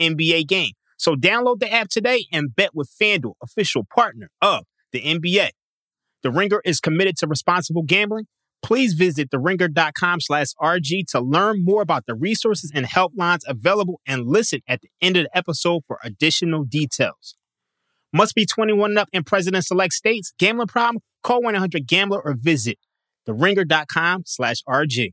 NBA game. So download the app today and bet with FanDuel, official partner of the NBA. The Ringer is committed to responsible gambling. Please visit theringer.com/RG to learn more about the resources and helplines available and listen at the end of the episode for additional details. Must be 21 and up in present and select states. Gambling problem? Call 1-800-GAMBLER or visit theringer.com/RG.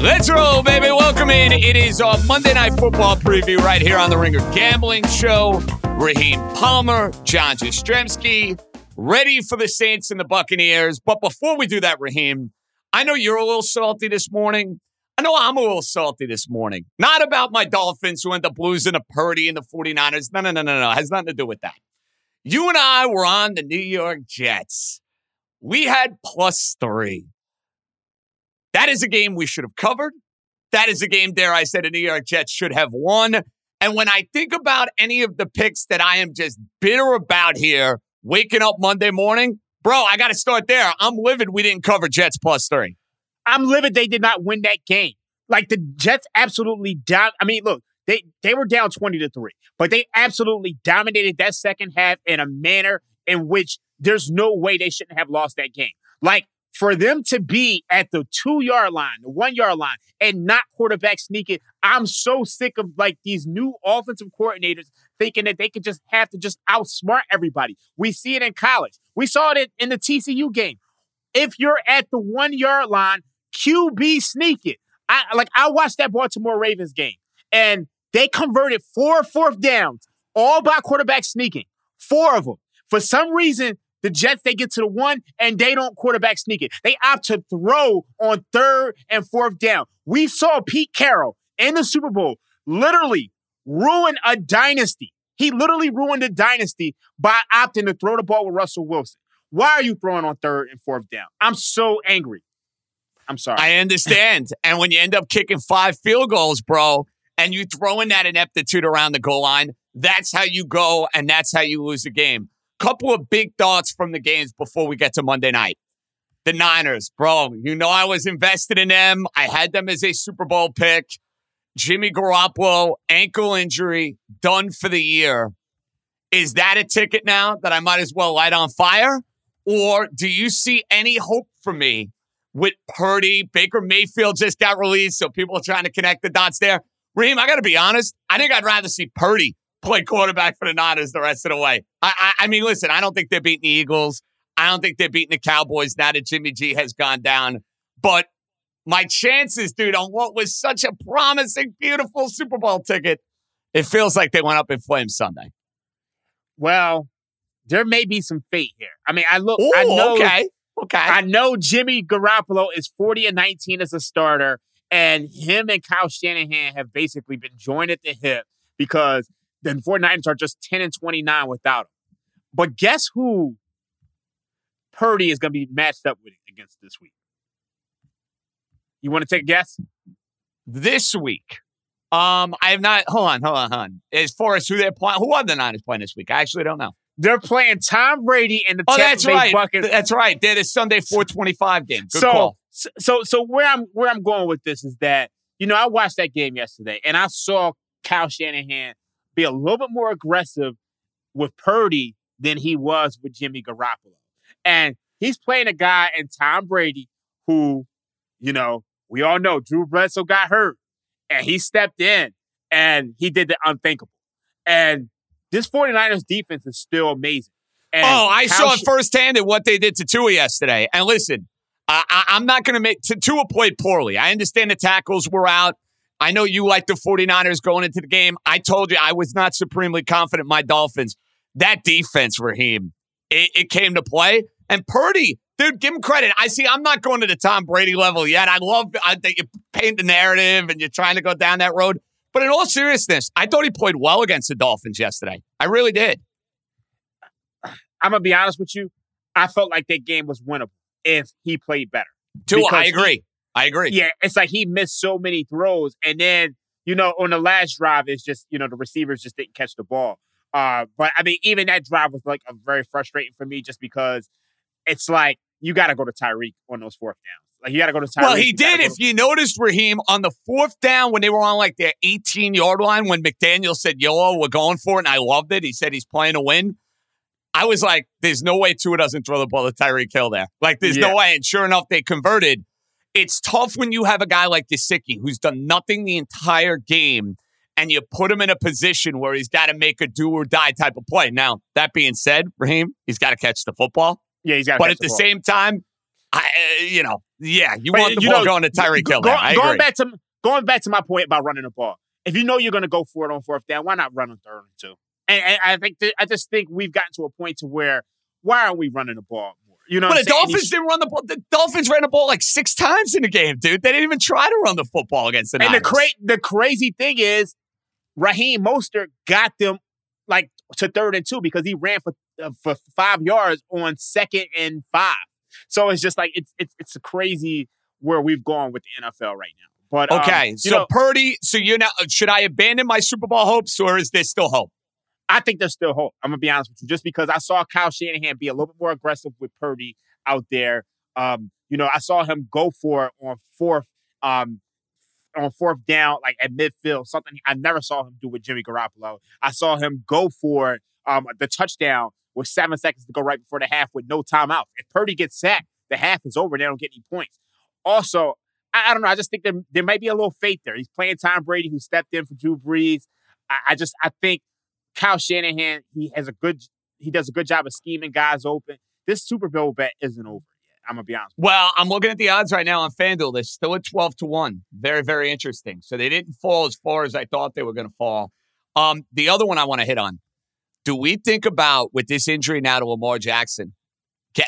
Let's roll, baby. Welcome in. It is a Monday Night Football preview right here on the Ringer Gambling Show. Raheem Palmer, John Jastremski, ready for the Saints and the Buccaneers. But before we do that, Raheem, I know you're a little salty this morning. I know I'm a little salty this morning. Not about my Dolphins who end up losing to Purdy and the 49ers. No. It has nothing to do with that. You and I were on the New York Jets. We had +3. That is a game we should have covered. That is a game, dare I say, the New York Jets should have won. And when I think about any of the picks that I am just bitter about here, waking up Monday morning, bro, I got to start there. I'm livid we didn't cover Jets +3. I'm livid they did not win that game. Like, the Jets absolutely down. I mean, look, they were down 20-3, but they absolutely dominated that second half in a manner in which there's no way they shouldn't have lost that game. Like, for them to be at the 2-yard line, the 1-yard line, and not quarterback sneaking, I'm so sick of like these new offensive coordinators thinking that they could just have to just outsmart everybody. We see it in college. We saw it in the TCU game. If you're at the 1-yard line, QB sneak it. I watched that Baltimore Ravens game, and they converted 4 fourth downs, all by quarterback sneaking. 4 of them. For some reason, the Jets, they get to the 1, and they don't quarterback sneak it. They opt to throw on 3rd and 4th down. We saw Pete Carroll in the Super Bowl literally ruin a dynasty. He literally ruined a dynasty by opting to throw the ball with Russell Wilson. Why are you throwing on 3rd and 4th down? I'm so angry. I'm sorry. I understand. And when you end up kicking 5 field goals, bro, and you throw in that ineptitude around the goal line, that's how you go, and that's how you lose the game. Couple of big thoughts from the games before we get to Monday night. The Niners, bro, you know I was invested in them. I had them as a Super Bowl pick. Jimmy Garoppolo, ankle injury, done for the year. Is that a ticket now that I might as well light on fire? Or do you see any hope for me with Purdy? Baker Mayfield just got released, so people are trying to connect the dots there. Raheem, I got to be honest. I think I'd rather see Purdy play quarterback for the Niners the rest of the way. I mean, listen, I don't think they're beating the Eagles. I don't think they're beating the Cowboys now that Jimmy G has gone down. But my chances, dude, on what was such a promising, beautiful Super Bowl ticket, it feels like they went up in flames Sunday. Well, there may be some fate here. I mean, I know. I know Jimmy Garoppolo is 40-19 as a starter, and him and Kyle Shanahan have basically been joined at the hip because then 49ers are just 10-29 without him. But guess who Purdy is going to be matched up with against this week? You want to take a guess? This week, I have not. Hold on. As far as who they're playing, who other than Niners playing this week? I actually don't know. They're playing Tom Brady and the Tampa Bay Buccaneers. That's right. They're the Sunday 4:25 game. Good call. So where I'm going with this is that, you know, I watched that game yesterday and I saw Kyle Shanahan be a little bit more aggressive with Purdy than he was with Jimmy Garoppolo. And he's playing a guy in Tom Brady who, you know, we all know Drew Bledsoe got hurt and he stepped in and he did the unthinkable. And this 49ers defense is still amazing. And I saw it firsthand at what they did to Tua yesterday. And listen, I'm not going to make Tua played poorly. I understand the tackles were out. I know you like the 49ers going into the game. I told you I was not supremely confident in my Dolphins. That defense, Raheem, it came to play. And Purdy, dude, give him credit. I'm not going to the Tom Brady level yet. I think you paint the narrative and you're trying to go down that road. But in all seriousness, I thought he played well against the Dolphins yesterday. I really did. I'm going to be honest with you. I felt like that game was winnable if he played better. I agree. Yeah, it's like he missed so many throws. And then, you know, on the last drive, it's just, you know, the receivers just didn't catch the ball. But, I mean, even that drive was, like, very frustrating for me just because it's like you got to go to Tyreek on those fourth downs. Like, you got to go to Tyreek. Well, he did. If you noticed, Raheem, on the fourth down when they were on, like, their 18-yard line, when McDaniel said, YOLO, we're going for it, and I loved it. He said he's playing to win. I was like, there's no way Tua doesn't throw the ball to Tyreek Hill there. Like, there's no way. And sure enough, they converted. It's tough when you have a guy like Yasicki who's done nothing the entire game and you put him in a position where he's got to make a do-or-die type of play. Now, that being said, Raheem, he's got to catch the football. Yeah, he's got to catch the football. But at the same time, you want the ball going to Tyreek Hill. Going back to my point about running the ball, if you know you're going to go for it on fourth down, why not run on third and two? And I think I just think we've gotten to a point to where why aren't we running the ball more? You know, but the Dolphins didn't run the ball. The Dolphins ran the ball like six times in the game, dude. They didn't even try to run the football against the Niners. And the crazy thing is, Raheem Mostert got them like to third and two because he ran for 5 yards on second and 5. So it's just like it's crazy where we've gone with the NFL right now. But okay, Purdy. So you're now, should I abandon my Super Bowl hopes, or is there still hope? I think there's still hope. I'm going to be honest with you. Just because I saw Kyle Shanahan be a little bit more aggressive with Purdy out there. I saw him go for it on fourth down, like at midfield, something I never saw him do with Jimmy Garoppolo. I saw him go for it, the touchdown with 7 seconds to go right before the half with no timeout. If Purdy gets sacked, the half is over. They don't get any points. Also, I don't know. I just think there might be a little faith there. He's playing Tom Brady, who stepped in for Drew Brees. I think Kyle Shanahan, he does a good job of scheming guys open. This Super Bowl bet isn't over yet. I'm going to be honest. Well, I'm looking at the odds right now on FanDuel. They're still at 12-1. Very, very interesting. So they didn't fall as far as I thought they were going to fall. The other one I want to hit on, do we think about with this injury now to Lamar Jackson?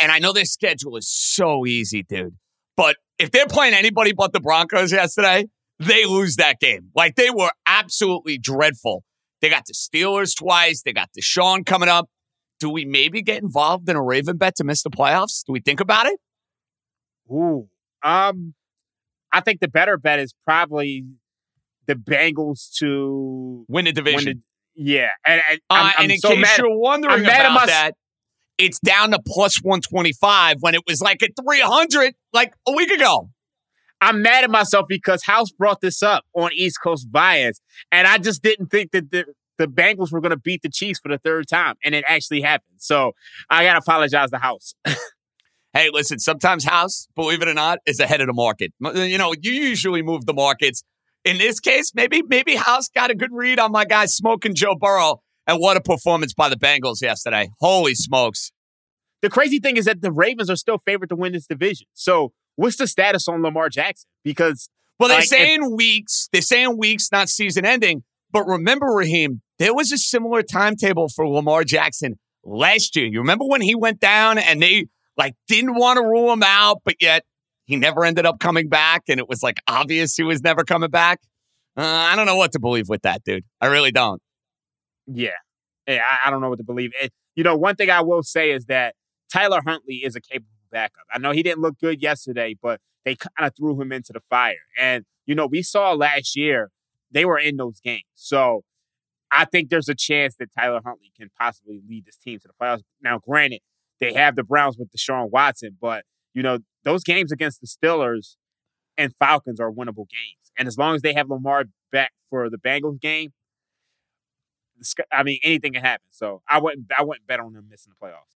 And I know their schedule is so easy, dude. But if they're playing anybody but the Broncos yesterday, they lose that game. Like, they were absolutely dreadful. They got the Steelers twice. They got Deshaun coming up. Do we maybe get involved in a Raven bet to miss the playoffs? Do we think about it? Ooh. I think the better bet is probably the Bengals to win the division. And I'm mad about that, it's down to +125 when it was like at 300 like a week ago. I'm mad at myself because House brought this up on East Coast Bias, and I just didn't think that the Bengals were going to beat the Chiefs for the third time, and it actually happened. So I got to apologize to House. Hey, listen, sometimes House, believe it or not, is ahead of the market. You know, you usually move the markets. In this case, maybe House got a good read on my guy smoking Joe Burrow, and what a performance by the Bengals yesterday. Holy smokes. The crazy thing is that the Ravens are still favored to win this division. So what's the status on Lamar Jackson? Because they're saying weeks, not season ending. But remember, Raheem, there was a similar timetable for Lamar Jackson last year. You remember when he went down and they like didn't want to rule him out, but yet he never ended up coming back, and it was like obvious he was never coming back. I don't know what to believe with that, dude. I really don't. Yeah, I don't know what to believe. One thing I will say is that Tyler Huntley is a capable backup. I know he didn't look good yesterday, but they kind of threw him into the fire. And, we saw last year they were in those games. So I think there's a chance that Tyler Huntley can possibly lead this team to the playoffs. Now, granted, they have the Browns with Deshaun Watson, but, you know, those games against the Steelers and Falcons are winnable games. And as long as they have Lamar back for the Bengals game, I mean, anything can happen. So I wouldn't bet on them missing the playoffs.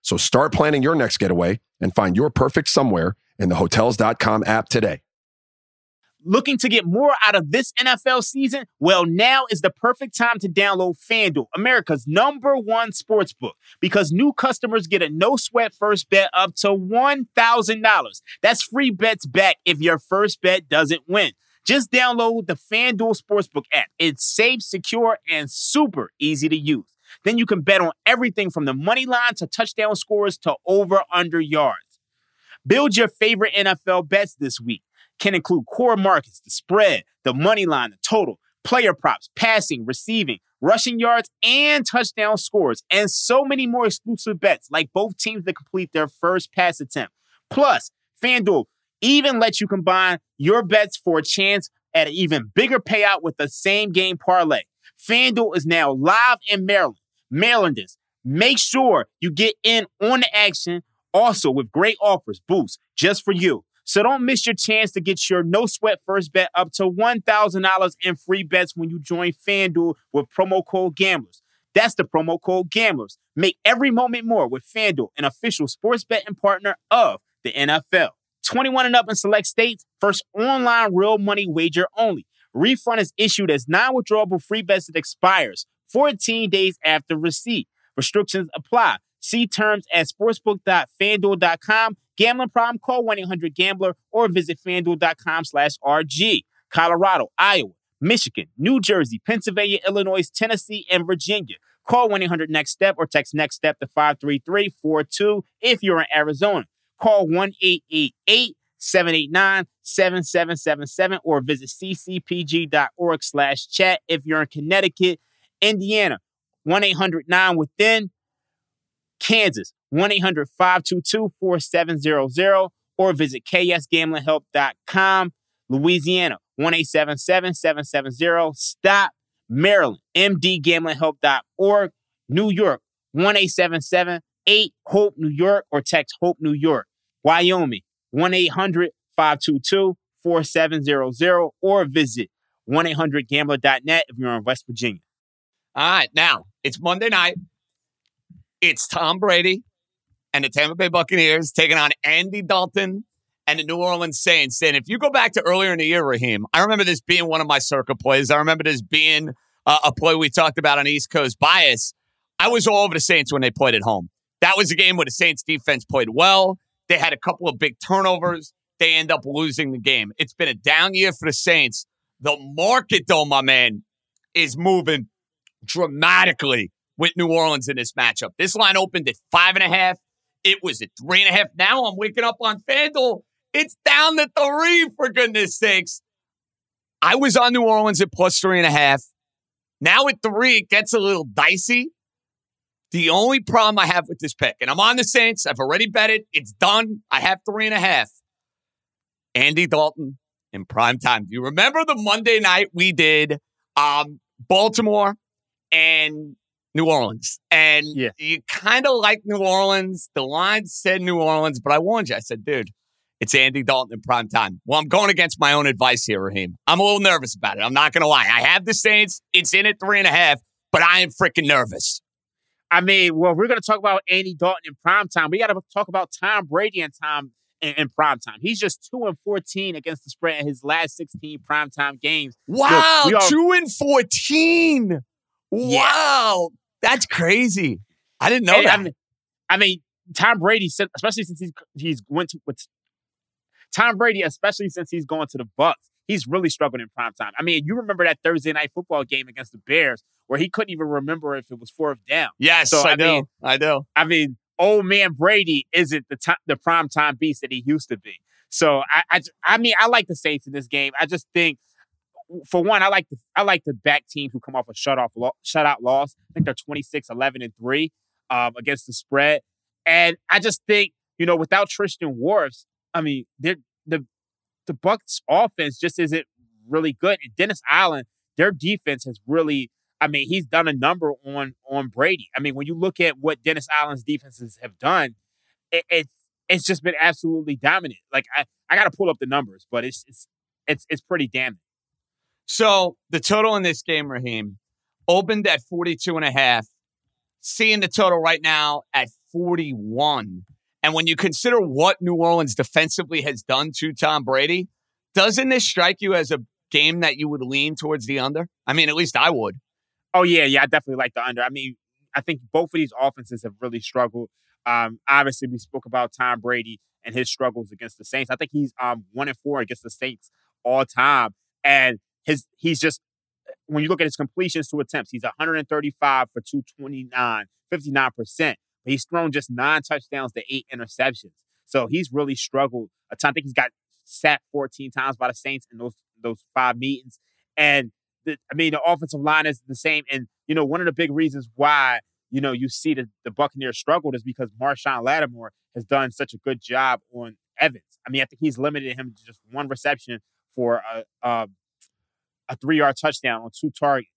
So start planning your next getaway and find your perfect somewhere in the Hotels.com app today. Looking to get more out of this NFL season? Well, now is the perfect time to download FanDuel, America's #1 sportsbook, because new customers get a no-sweat first bet up to $1,000. That's free bets back if your first bet doesn't win. Just download the FanDuel Sportsbook app. It's safe, secure, and super easy to use. Then you can bet on everything from the money line to touchdown scores to over-under yards. Build your favorite NFL bets this week. Can include core markets, the spread, the money line, the total, player props, passing, receiving, rushing yards, and touchdown scores, and so many more exclusive bets, like both teams that complete their first pass attempt. Plus, FanDuel even lets you combine your bets for a chance at an even bigger payout with the same game parlay. FanDuel is now live in Maryland. Marylanders, make sure you get in on the action, also with great offers, boosts just for you. So don't miss your chance to get your no-sweat first bet up to $1,000 in free bets when you join FanDuel with promo code GAMBLERS. That's the promo code GAMBLERS. Make every moment more with FanDuel, an official sports betting partner of the NFL. 21 and up in select states. First online real money wager only. Refund is issued as non-withdrawable free bets that expires 14 days after receipt. Restrictions apply. See terms at sportsbook.fanduel.com. Gambling problem? Call 1-800-GAMBLER or visit fanduel.com/RG. Colorado, Iowa, Michigan, New Jersey, Pennsylvania, Illinois, Tennessee, and Virginia. Call 1-800-NEXT-STEP or text NEXT-STEP to 53342 if you're in Arizona. Call 1-888-789-7777 or visit ccpg.org/chat if you're in Connecticut. Indiana, 1-800-9-WITHIN. Kansas, 1-800-522-4700 or visit ksgamblinghelp.com. Louisiana, 1-877-770-STOP. Maryland, mdgamblinghelp.org. New York, 1-877-8-HOPE-NEW-YORK or text HOPE-NEW-YORK. Wyoming, 1-800-522-4700 or visit 1-800-GAMBLER.net if you're in West Virginia. All right, now, it's Monday night. It's Tom Brady and the Tampa Bay Buccaneers taking on Andy Dalton and the New Orleans Saints. And if you go back to earlier in the year, Raheem, I remember this being one of my circuit plays. I remember this being a play we talked about on East Coast Bias. I was all over the Saints when they played at home. That was a game where the Saints defense played well. They had a couple of big turnovers. They end up losing the game. It's been a down year for the Saints. The market, though, my man, is moving dramatically with New Orleans in this matchup. This line opened at 5.5. It was at 3.5. Now I'm waking up on FanDuel. It's down to 3, for goodness sakes. I was on New Orleans at plus 3.5. Now at 3, it gets a little dicey. The only problem I have with this pick, and I'm on the Saints. I've already bet it. It's done. I have 3.5. Andy Dalton in prime time. Do you remember the Monday night we did Baltimore and New Orleans? And yeah, you kind of like New Orleans. The line said New Orleans, but I warned you. I said, dude, it's Andy Dalton in prime time. Well, I'm going against my own advice here, Raheem. I'm a little nervous about it. I'm not going to lie. I have the Saints. It's in at 3.5, but I am freaking nervous. I mean, well, we're going to talk about Andy Dalton in prime time. We got to talk about Tom Brady in prime time. He's just 2-14 against the spread in his last 16 primetime games. Wow, look, 2-14. Yeah. Wow. That's crazy. I didn't know that. I mean, Tom Brady, especially since he's going to the Bucs, he's really struggling in primetime. I mean, you remember that Thursday night football game against the Bears where he couldn't even remember if it was fourth down. Yes, so, I know. I mean, old man Brady isn't the primetime beast that he used to be. So, I mean, I like the Saints in this game. I just think, for one, I like the back teams who come off a shutout loss. I think they're 26, 11, and 3 against the spread. And I just think, you know, without Tristan Wirfs, I mean, the Bucs offense just isn't really good. And Dennis Allen, their defense has really, I mean, he's done a number on Brady. I mean, when you look at what Dennis Allen's defenses have done, it's just been absolutely dominant. Like, I got to pull up the numbers, but it's pretty damning. So the total in this game, Raheem, opened at 42.5, seeing the total right now at 41. And when you consider what New Orleans defensively has done to Tom Brady, doesn't this strike you as a game that you would lean towards the under? I mean, at least I would. Oh, yeah, I definitely like the under. I mean, I think both of these offenses have really struggled. Obviously, we spoke about Tom Brady and his struggles against the Saints. I think he's 1-4 against the Saints all time. And he's just, when you look at his completions to attempts, he's 135 for 229, 59%. He's thrown just 9 touchdowns to 8 interceptions. So he's really struggled a ton. I think he's got sacked 14 times by the Saints in those 5 meetings. And, the offensive line is the same. And, you know, one of the big reasons why, you know, you see the Buccaneers struggled is because Marshawn Lattimore has done such a good job on Evans. I mean, I think he's limited him to just 1 reception for a 3-yard touchdown on 2 targets.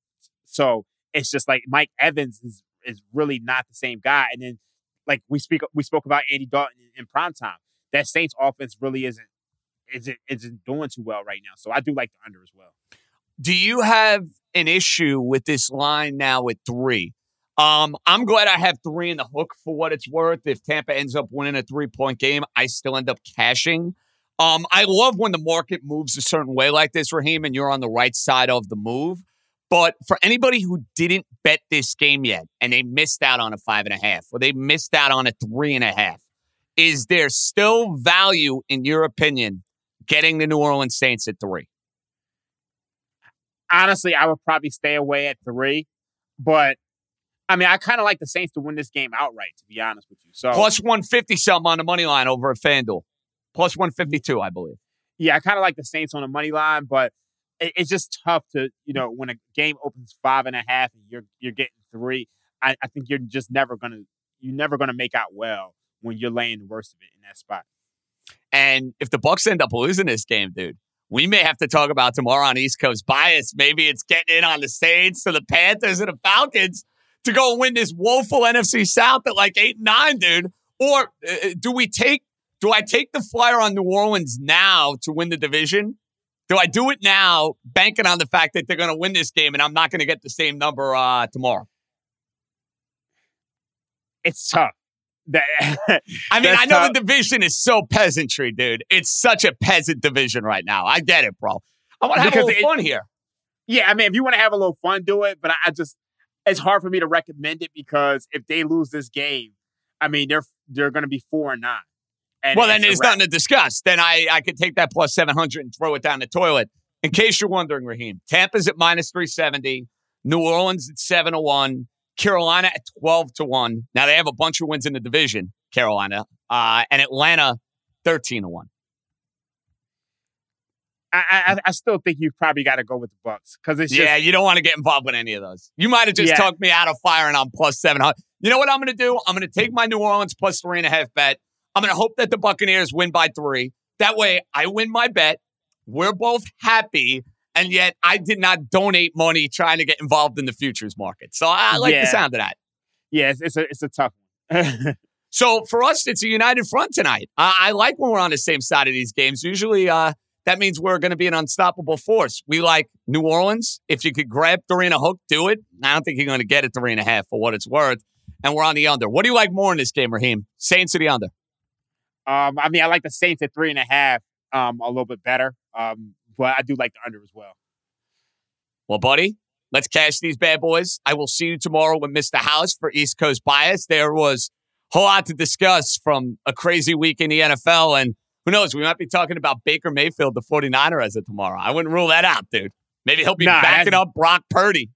So it's just like Mike Evans is really not the same guy. And then, like, we spoke about Andy Dalton in primetime. That Saints offense really isn't doing too well right now. So I do like the under as well. Do you have an issue with this line now at 3? I'm glad I have 3 in the hook for what it's worth. If Tampa ends up winning a 3-point game, I still end up cashing. I love when the market moves a certain way like this, Raheem, and you're on the right side of the move. But for anybody who didn't bet this game yet and they missed out on a 5.5 or they missed out on a 3.5, is there still value, in your opinion, getting the New Orleans Saints at 3? Honestly, I would probably stay away at 3. But, I mean, I kind of like the Saints to win this game outright, to be honest with you. So plus 150-something on the money line over at FanDuel. Plus 152, I believe. Yeah, I kind of like the Saints on the money line, but it's just tough to, you know, when a game opens 5.5 and you're getting 3. I think you're never gonna make out well when you're laying the worst of it in that spot. And if the Bucs end up losing this game, dude, we may have to talk about tomorrow on East Coast Bias. Maybe it's getting in on the Saints to the Panthers and the Falcons to go win this woeful NFC South at like 8-9, dude. Or do I take the flyer on New Orleans now to win the division? Do I do it now, banking on the fact that they're going to win this game and I'm not going to get the same number tomorrow? It's tough. I know the division is so peasantry, dude. It's such a peasant division right now. I get it, bro. I want to have a little fun here. Yeah, I mean, if you want to have a little fun, do it. But I just, it's hard for me to recommend it because if they lose this game, I mean, they're going to be 4-9. And well, then there's nothing to discuss. Then I could take that plus 700 and throw it down the toilet. In case you're wondering, Raheem, Tampa's at minus 370. New Orleans at 7-1. Carolina at 12-1. Now they have a bunch of wins in the division, Carolina. And Atlanta, 13-1. I still think you probably got to go with the Bucs because it's just, you don't want to get involved with any of those. You might have just talked me out of firing on plus 700. You know what I'm going to do? I'm going to take my New Orleans plus 3.5 bet. I'm going to hope that the Buccaneers win by 3. That way, I win my bet. We're both happy. And yet, I did not donate money trying to get involved in the futures market. So I like the sound of that. Yeah, it's a tough one. So for us, it's a united front tonight. I like when we're on the same side of these games. Usually, that means we're going to be an unstoppable force. We like New Orleans. If you could grab 3.5, do it. I don't think you're going to get a 3.5 for what it's worth. And we're on the under. What do you like more in this game, Raheem? Saints or the under? I mean, I like the Saints at 3.5 a little bit better, but I do like the under as well. Well, buddy, let's cash these bad boys. I will see you tomorrow with Mr. House for East Coast Bias. There was a whole lot to discuss from a crazy week in the NFL, and Who knows? We might be talking about Baker Mayfield, the 49er, as of tomorrow. I wouldn't rule that out, dude. Maybe he'll be backing up Brock Purdy.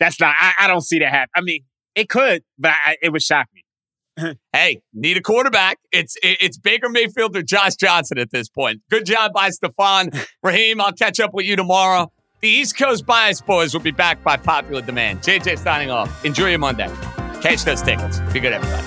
That's not... I don't see that happen. I mean, it could, but it would shock me. Hey, need a quarterback. It's Baker Mayfield or Josh Johnson at this point. Good job by Stefan. Raheem, I'll catch up with you tomorrow. The East Coast Bias Boys will be back by popular demand. JJ signing off. Enjoy your Monday. Catch those tickets. Be good, everybody.